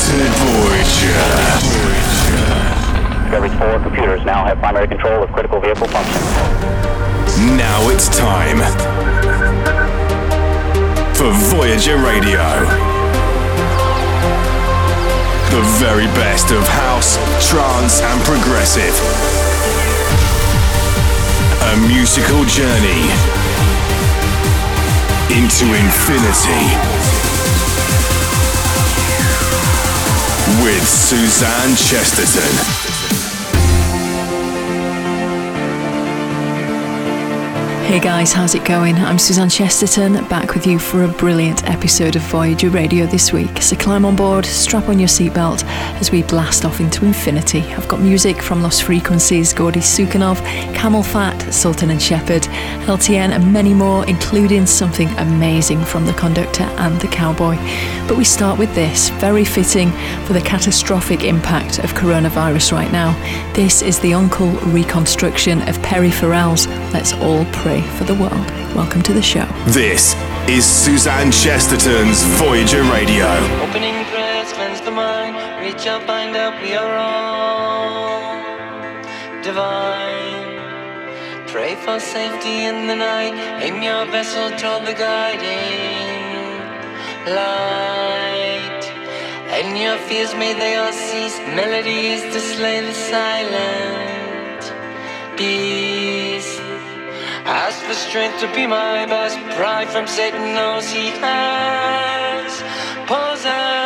to Voyager. Discovery 4 computers now have primary control of critical vehicle functions. Now it's time for Voyager Radio. The very best of house, trance, and progressive. A musical journey into infinity. With Suzanne Chesterton. Hey guys, how's it going? I'm Suzanne Chesterton, back with you for a brilliant episode of Voyager Radio this week. So climb on board, strap on your seatbelt as we blast off into infinity. I've got music from Lost Frequencies, Gordy Sukhanov, Camel Fat, Sultan and Shepherd, LTN and many more, including something amazing from The Conductor and The Cowboy. But we start with this, very fitting for the catastrophic impact of coronavirus right now. This is the uncle reconstruction of Perry Farrell's Let's All Pray for the World. Welcome to the show. This is Suzanne Chesterton's Voyager Radio. Opening prayers, cleanse the mind, reach out, find out we are all divine. Pray for safety in the night, aim your vessel toward the guiding light. And your fears may they all cease, melodies to slay the silent beast. Ask for strength to be my best, pride from Satan knows he has possessed.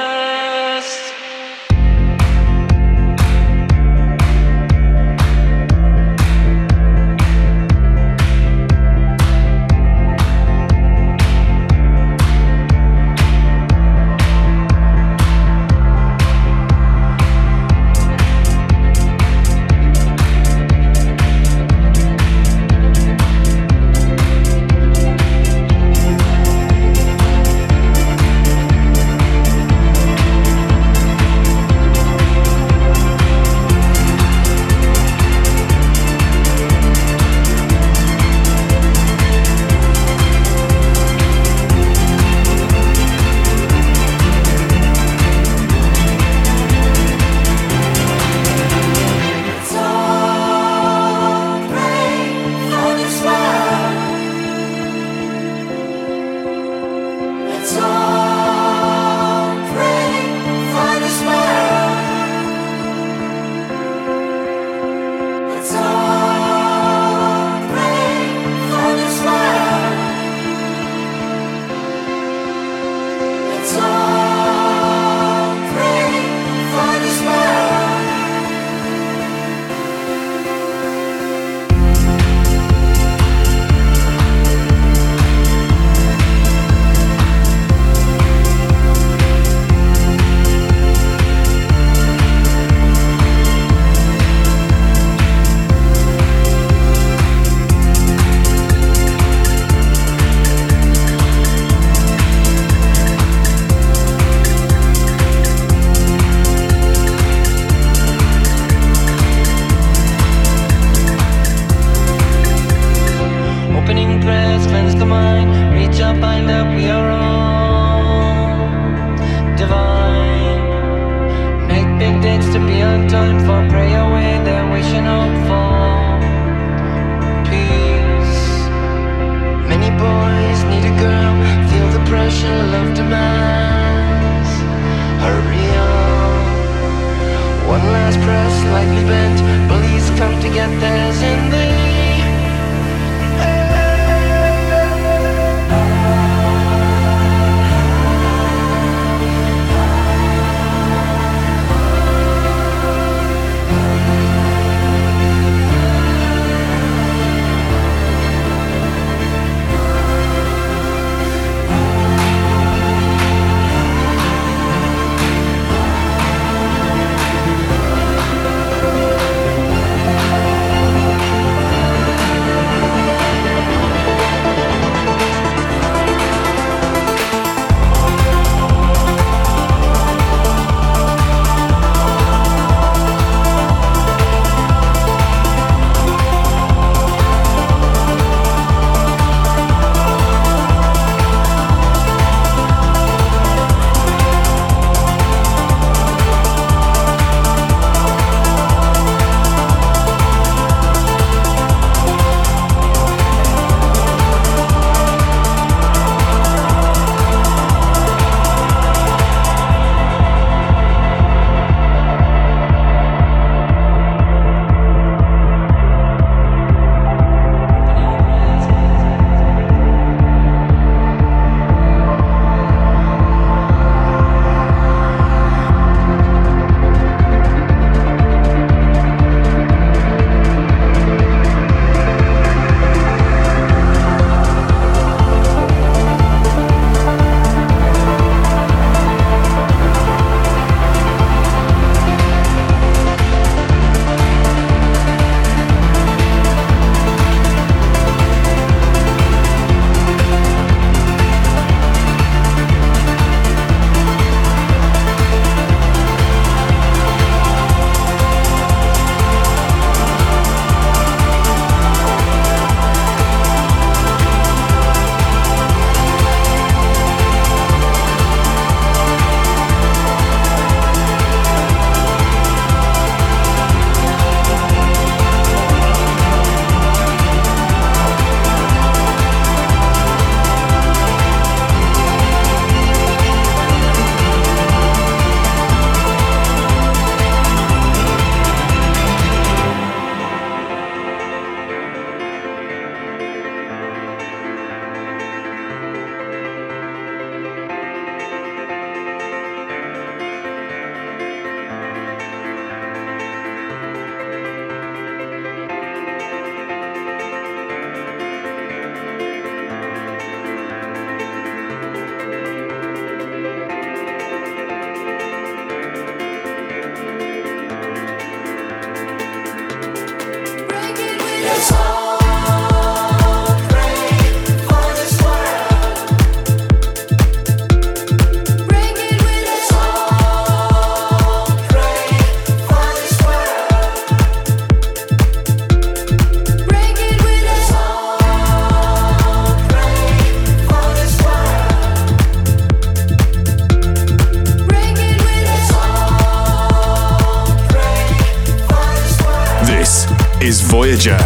is Voyager.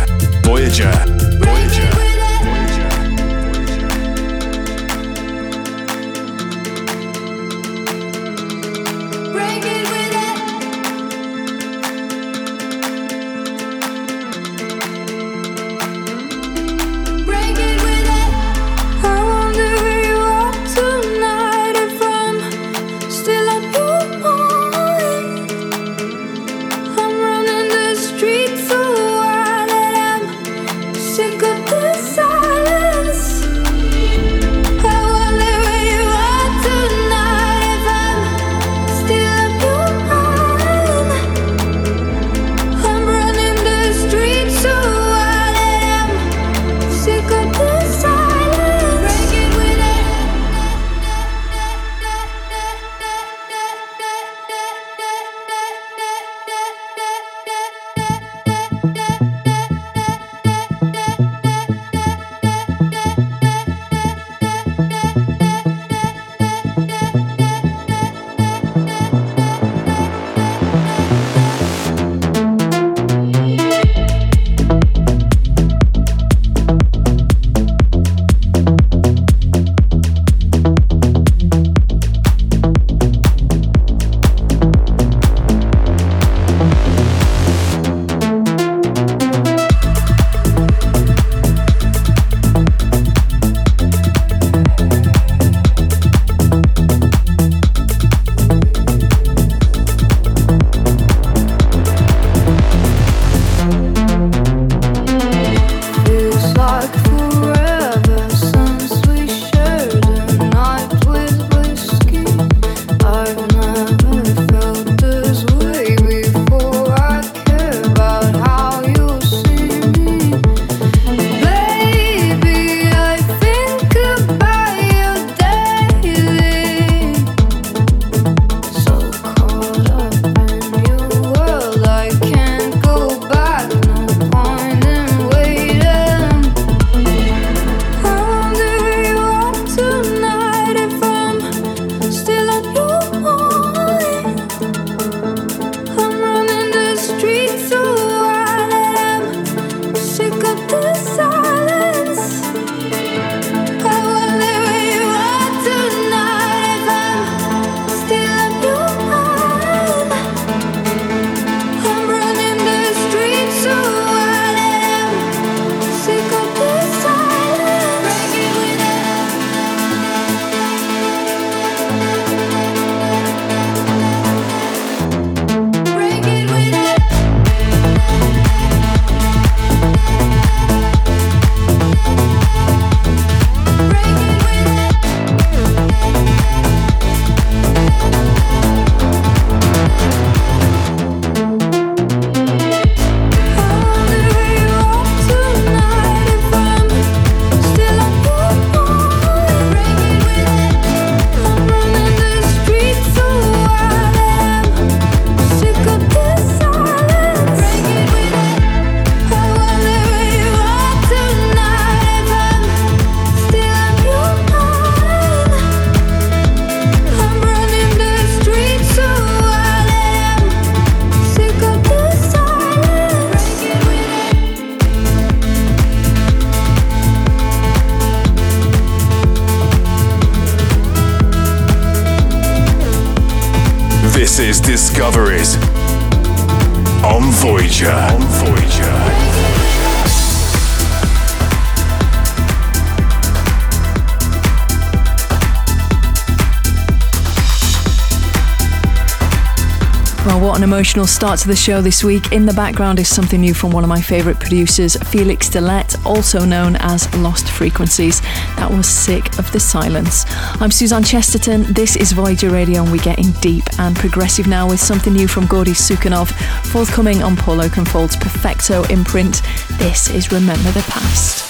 Voyager. Voyager. Emotional start to the show this week. In the background is something new from one of my favourite producers, Felix Dillette, also known as Lost Frequencies. That was Sick of the Silence. I'm Suzanne Chesterton, this is Voyager Radio, and we're getting deep and progressive now with something new from Gordy Sukhanov, forthcoming on Paul Oakenfold's Perfecto imprint. This is Remember the Past.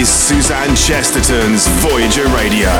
is Suzanne Chesterton's Voyager Radio.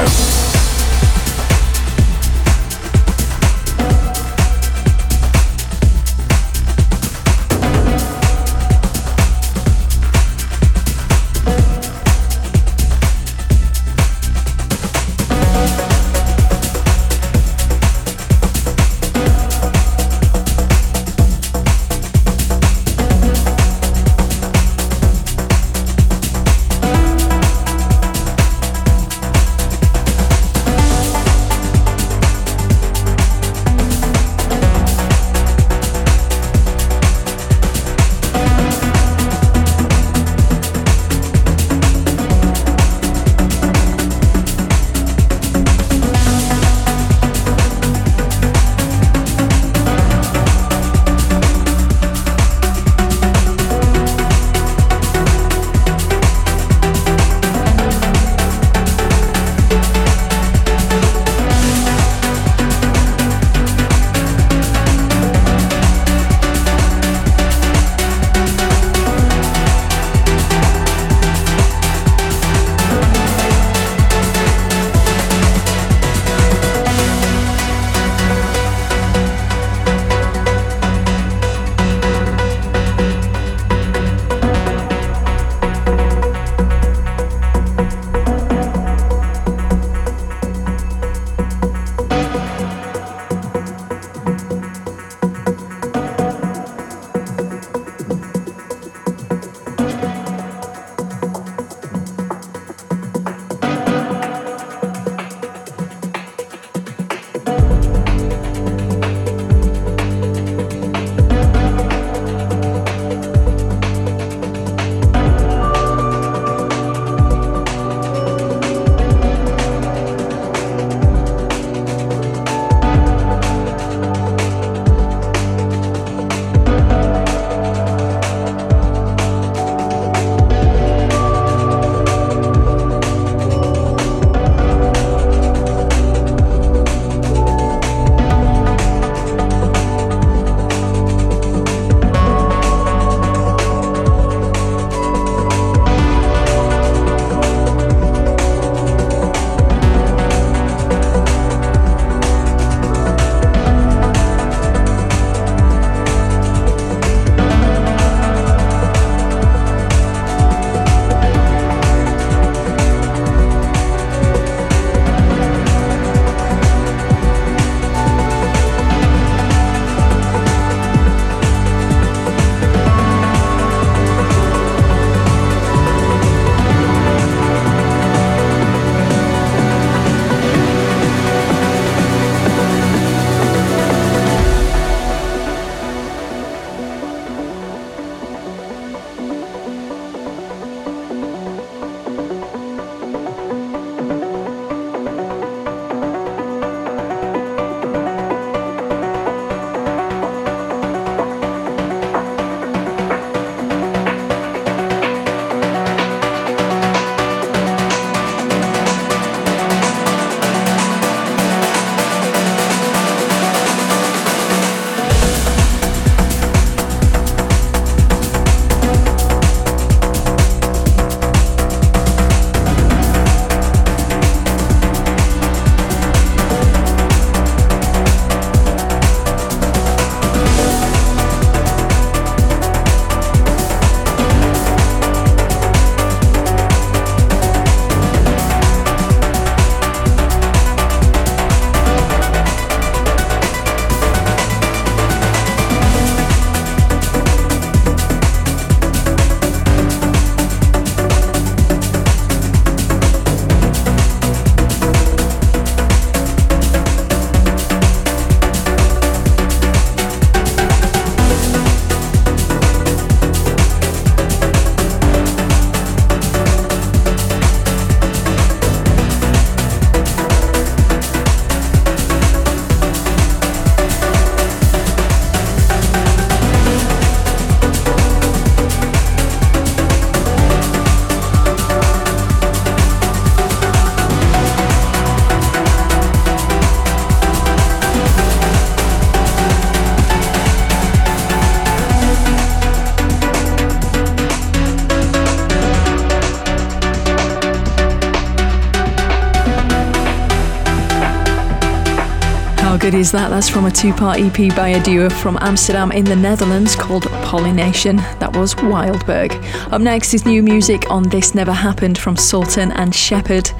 How good is that? That's from a two-part EP by a duo from Amsterdam in the Netherlands called Pollination. That was Wildberg. Up next is new music on This Never Happened from Sultan and Shepherd,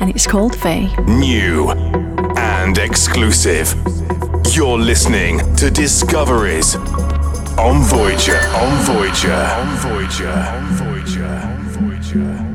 and it's called Faye. New and exclusive. You're listening to Discoveries on Voyager, on Voyager, on Voyager, on Voyager, on Voyager, on Voyager,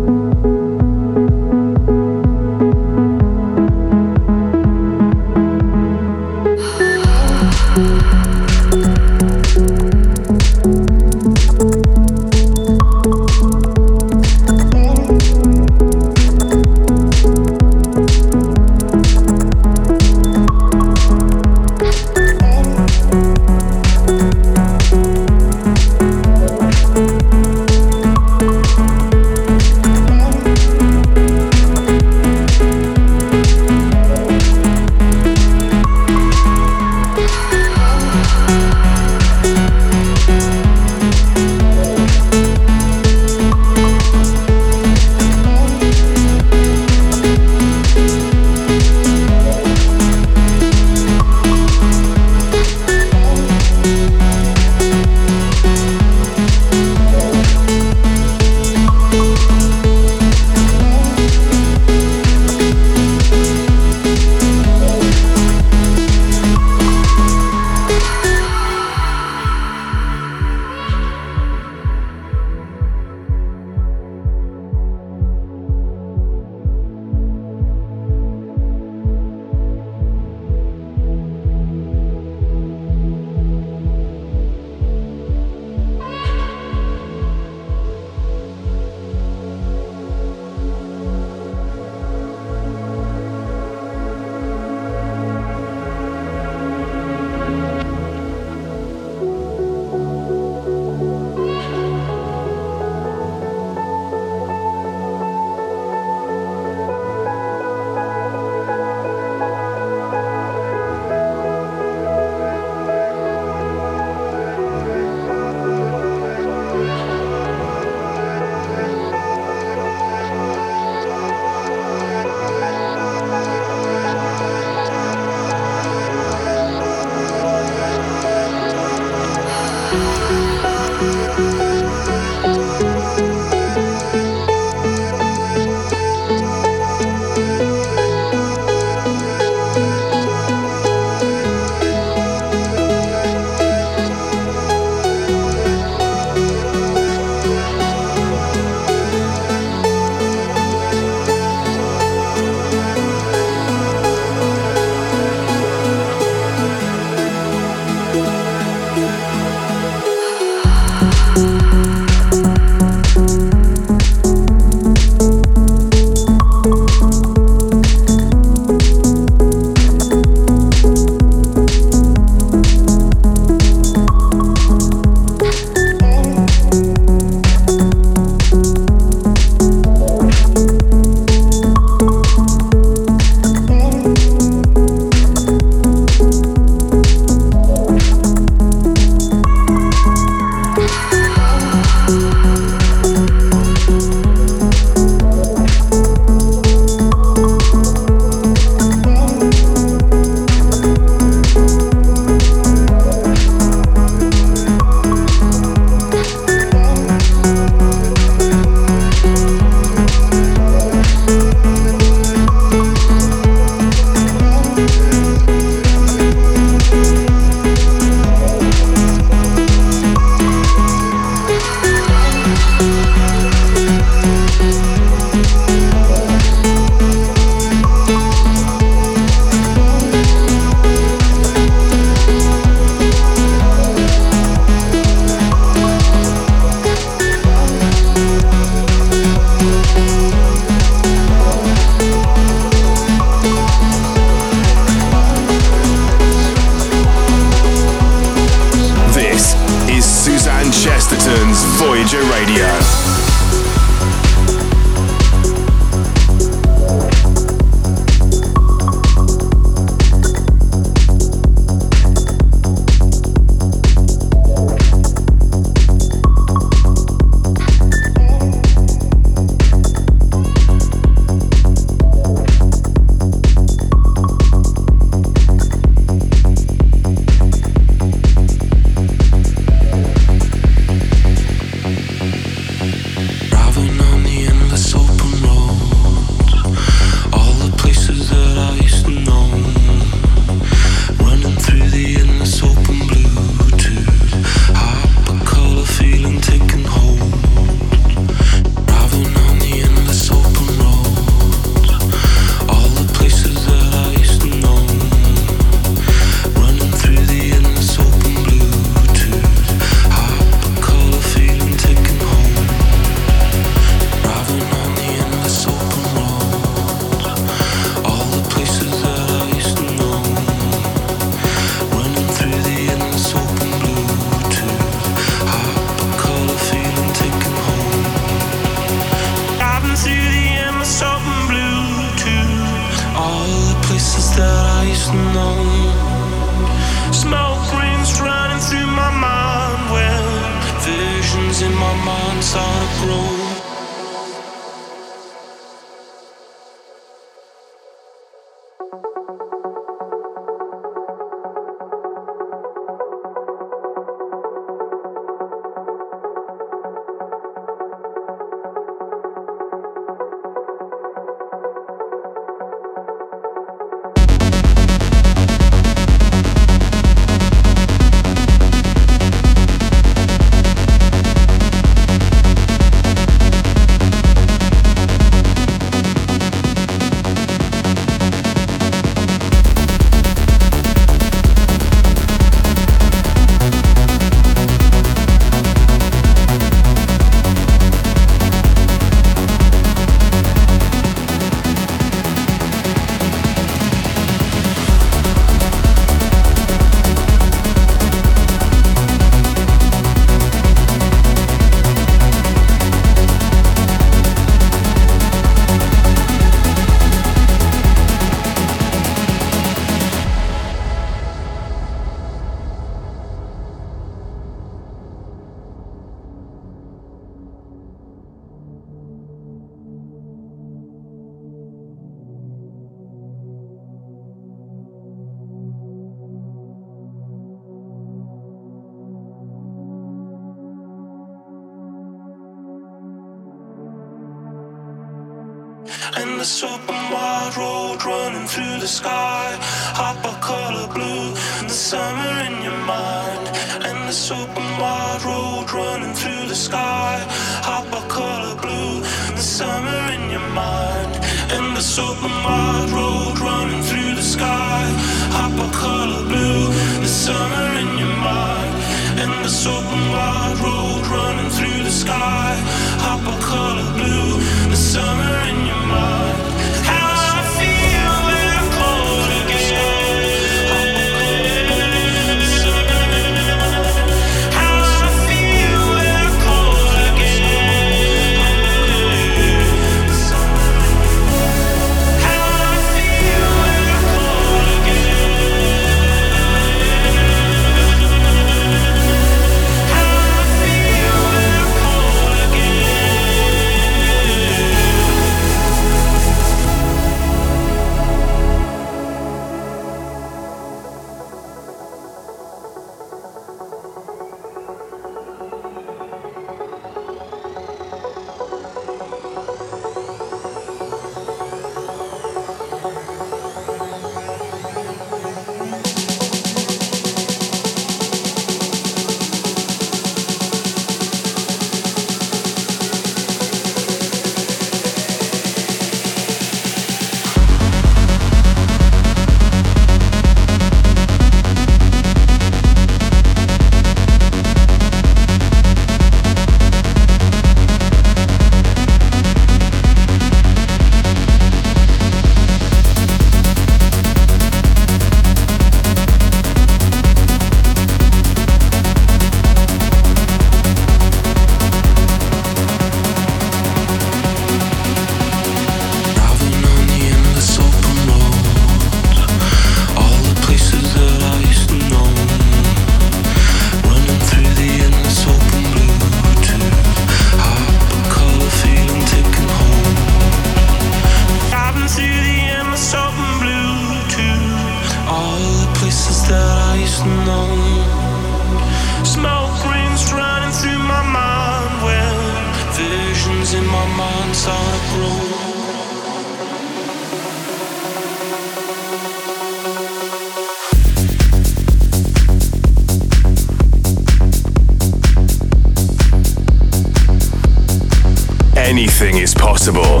Anything is possible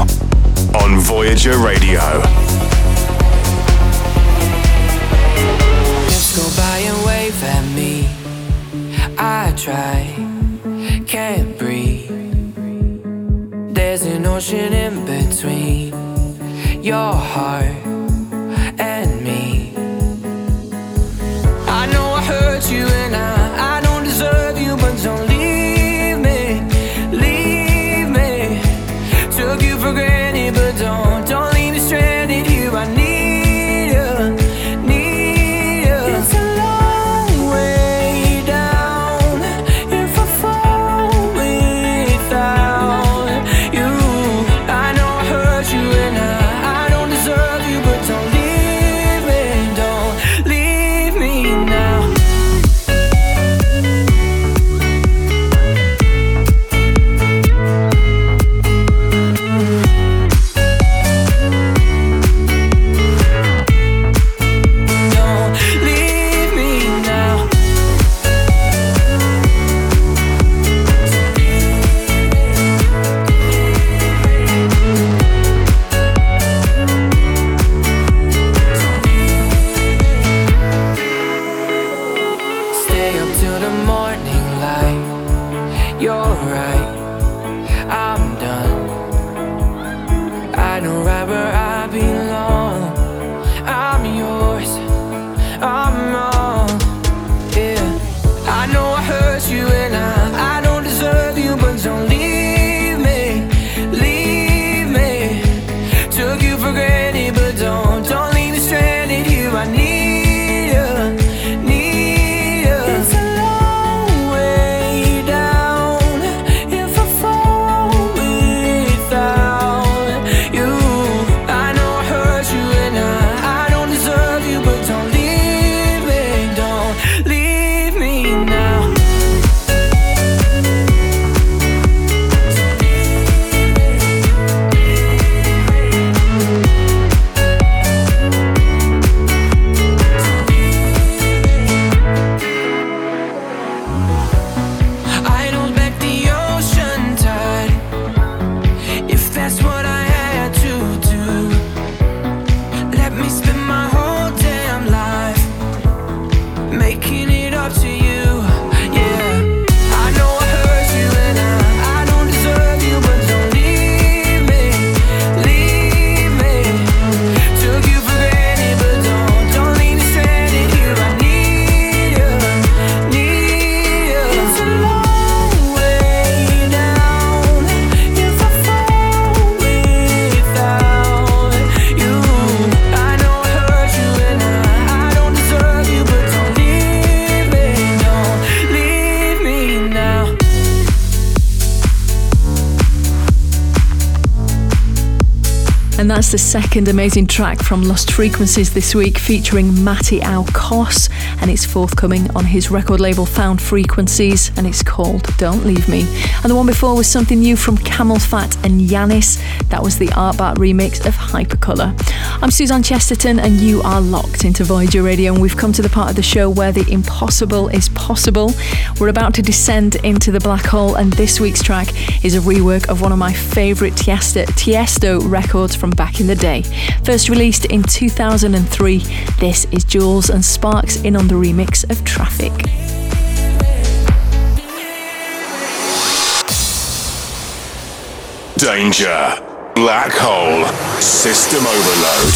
on Voyager Radio. Just go by and wave at me. I try, can't breathe. There's an ocean in between your heart and me. I know I hurt you and I don't deserve you, but don't leave. Granted, but don't leave me stranded here. I need you, need for granted, but don't leave me stranded here. I need you, need you. It's a long way down if I fall without you. I know I hurt you and I don't deserve you, but don't leave me now. And that's the second amazing track from Lost Frequencies this week, featuring Matty Alkos, and it's forthcoming on his record label Found Frequencies, and it's called Don't Leave Me. And the one before was something new from Camel Fat and Yanis. That was the Artbat remix of Hypercolour. I'm Suzanne Chesterton and you are locked into Voyager Radio, and we've come to the part of the show where the impossible is possible. We're about to descend into the black hole, and this week's track is a rework of one of my favourite Tiësto records from back in the day. First released in 2003, this is Jules and Sparks in on the remix of Traffic. Danger, black hole, system overload.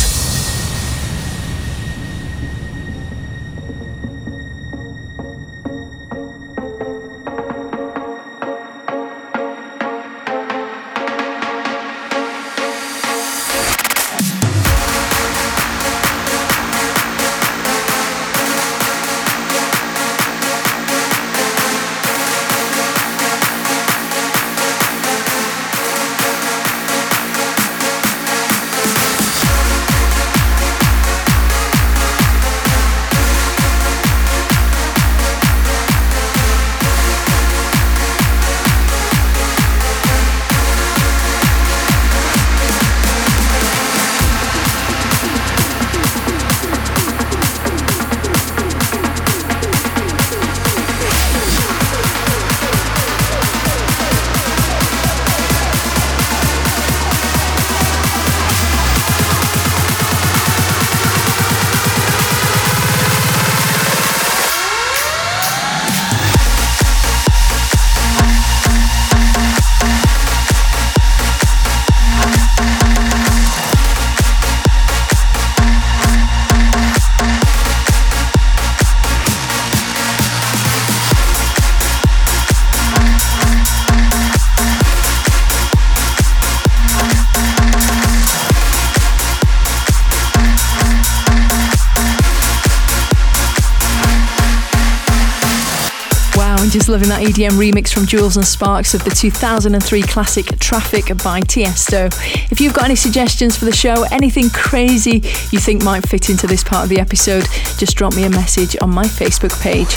Just loving that EDM remix from Jules and Sparks of the 2003 classic Traffic by Tiësto. If you've got any suggestions for the show, anything crazy you think might fit into this part of the episode, just drop me a message on my Facebook page.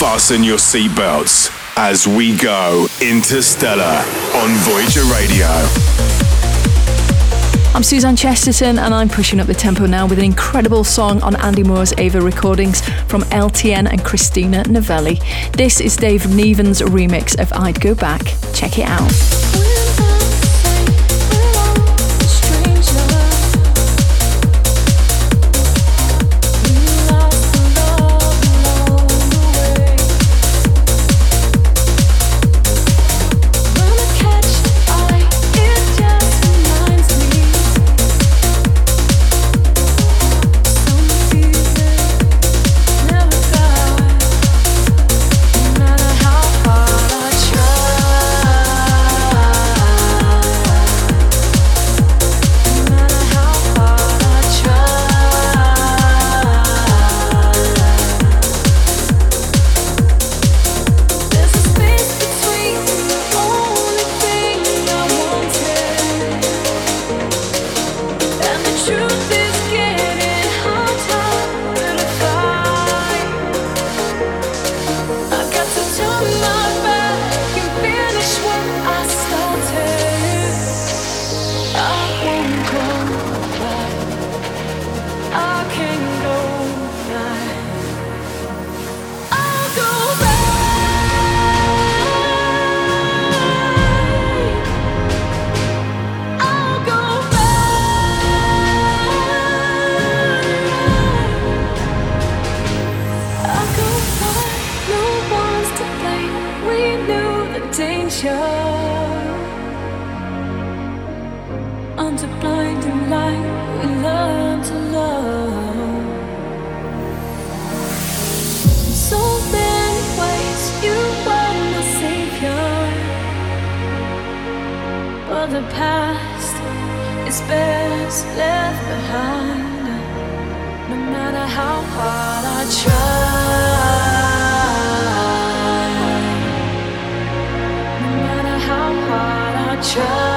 Fasten your seatbelts as we go interstellar on Voyager Radio. I'm Suzanne Chesterton and I'm pushing up the tempo now with an incredible song on Andy Moore's Ava recordings from LTN and Christina Novelli. This is Dave Neven's remix of I'd Go Back. Check it out. to blinding light, we learn to love. In so many ways, you were my savior, but the past is best left behind. No matter how hard I try, no matter how hard I try.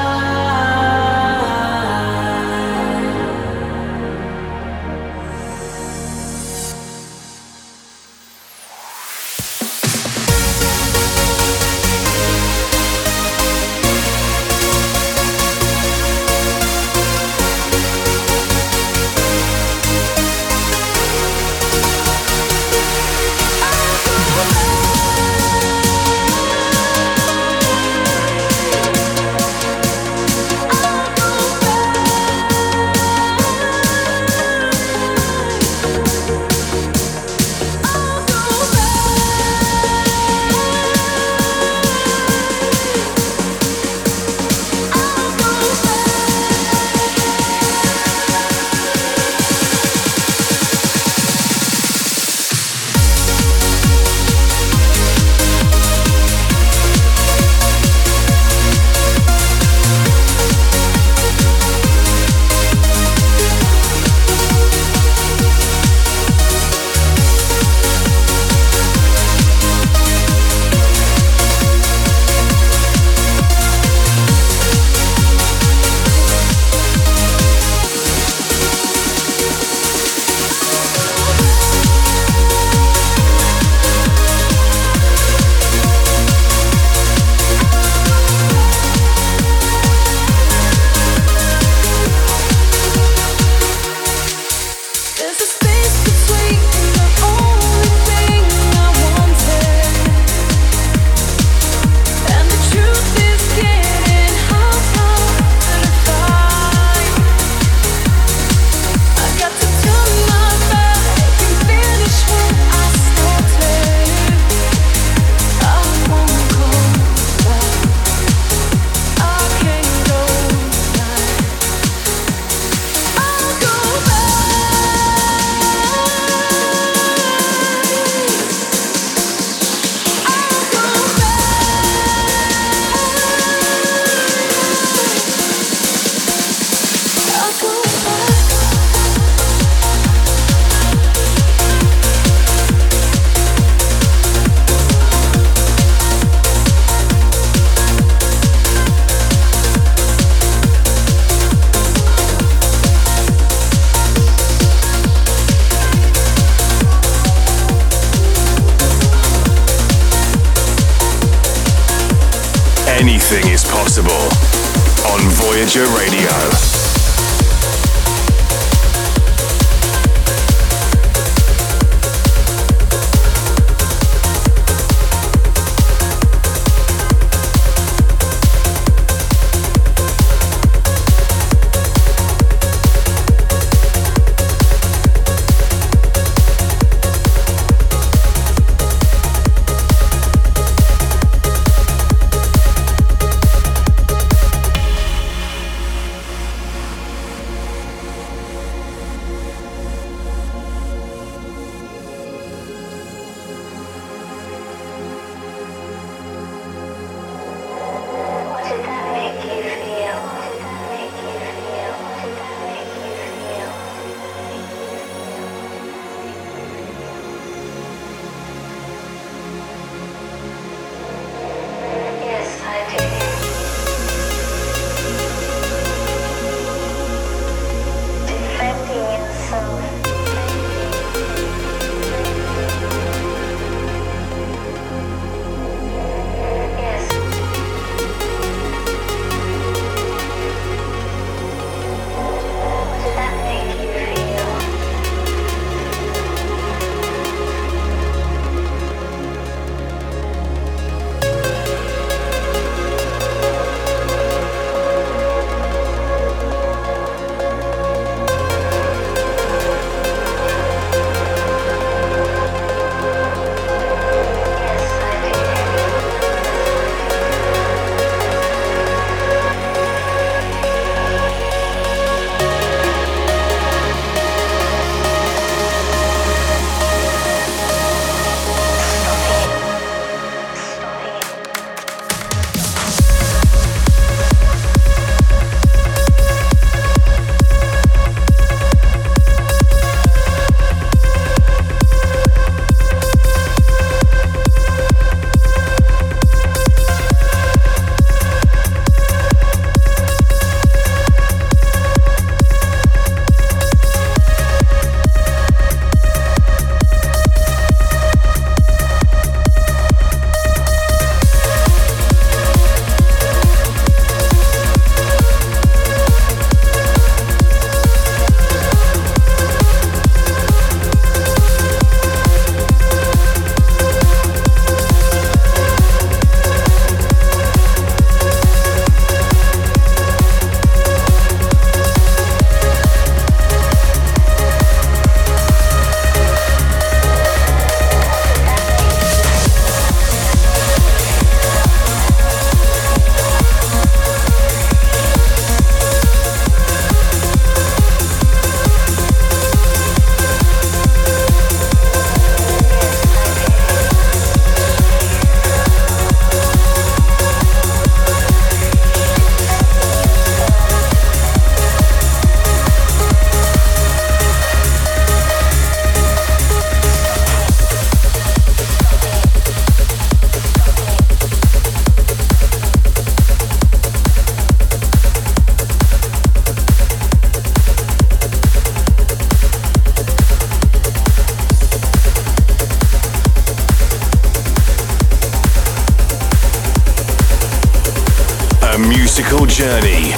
musical journey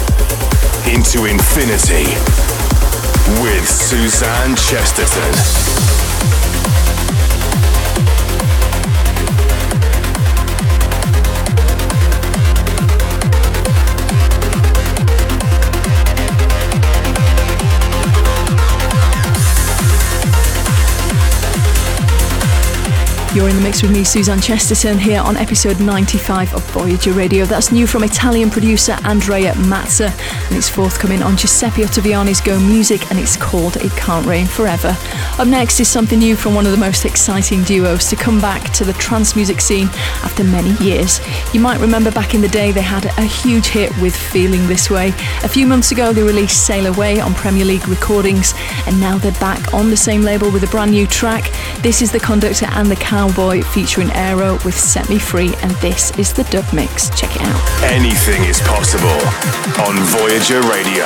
into infinity with Suzanne Chesterton. You're in the mix with me, Suzanne Chesterton, here on episode 95 of Voyager Radio. That's new from Italian producer Andrea Mazza, and it's forthcoming on Giuseppe Ottaviani's Go Music, and it's called It Can't Rain Forever. Up next is something new from one of the most exciting duos to come back to the trance music scene after many years. You might remember back in the day they had a huge hit with Feeling This Way. A few months ago they released Sail Away on Premier League recordings, and now they're back on the same label with a brand new track. This is The Conductor and The Cowboy featuring Aero with Set Me Free, and this is the dub mix. Check it out. Anything is possible on Voyager Radio.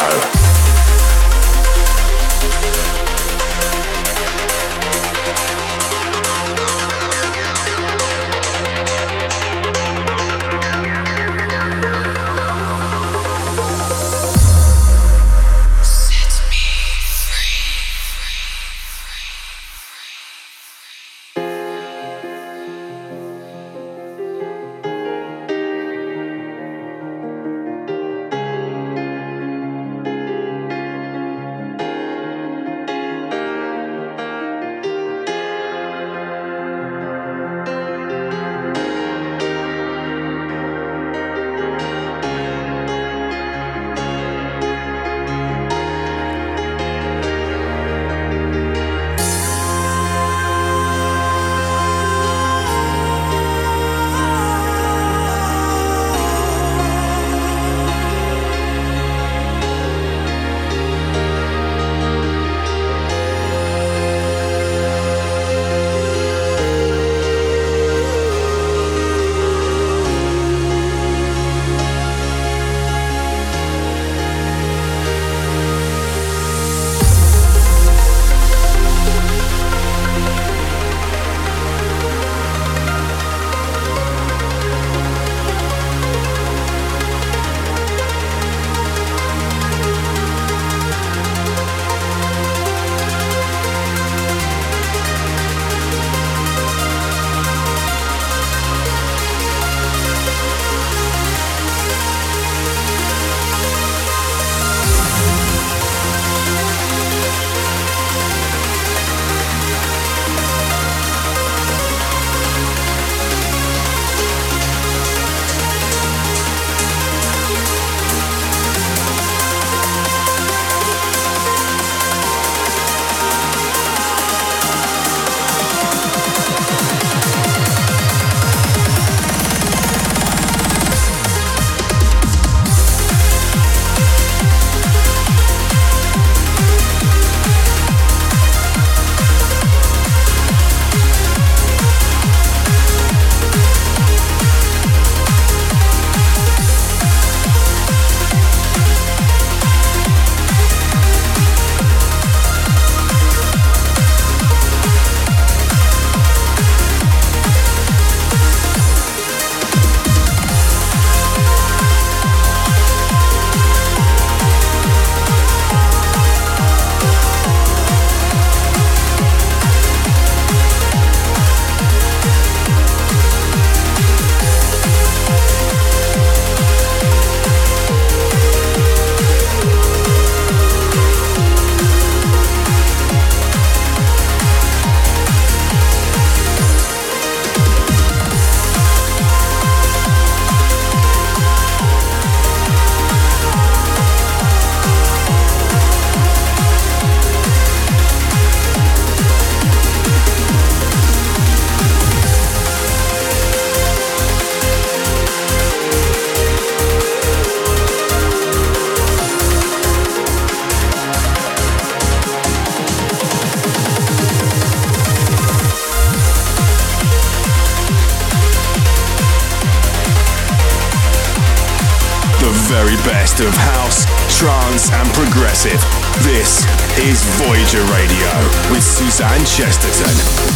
Of house, trance and progressive. This is Voyager Radio with Suzanne Chesterton.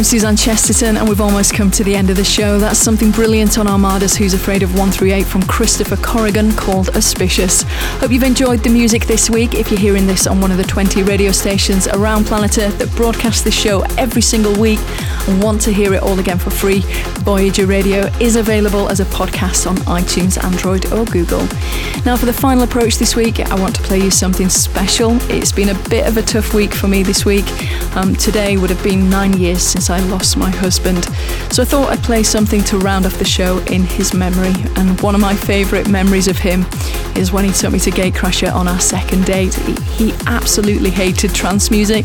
I'm Suzanne Chesterton, and we've almost come to the end of the show. That's something brilliant on Armada's Who's Afraid of 138 from Christopher Corrigan called Auspicious. Hope you've enjoyed the music this week. If you're hearing this on one of the 20 radio stations around planet Earth that broadcast this show every single week and want to hear it all again for free, Voyager Radio is available as a podcast on iTunes, Android or Google. Now for the final approach this week, I want to play you something special. It's been a bit of a tough week for me this week. Today would have been 9 years since I lost my husband, so I thought I'd play something to round off the show in his memory. And one of my favourite memories of him is when he took me to Gatecrasher on our second date. He absolutely hated trance music,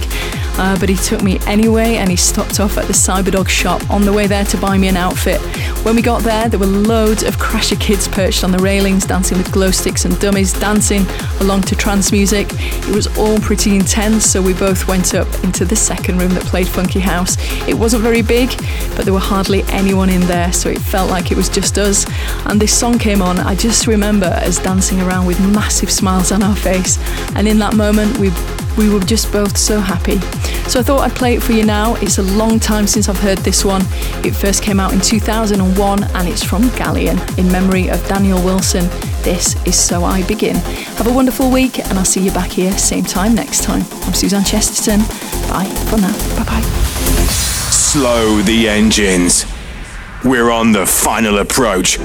but he took me anyway, and he stopped off at the Cyberdog shop on the way there to buy me an outfit. When we got there, there were loads of Crasher kids perched on the railings, dancing with glow sticks and dummies, dancing along to trance music. It was all pretty intense, so we both went up into the second room that played Funky House. It wasn't very big, but there were hardly anyone in there, so it felt like it was just us. And this song came on. I just remember us dancing around with massive smiles on our face, and in that moment we were just both so happy. So I thought I'd play it for you now. It's a long time since I've heard this one. It first came out in 2001, and it's from Galleon. In memory of Daniel Wilson, this is So I Begin. Have a wonderful week, and I'll see you back here same time next time. I'm Suzanne Chesterton. Bye for now. Bye-bye. Slow the engines. We're on the final approach.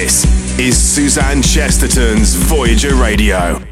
This is Suzanne Chesterton's Voyager Radio.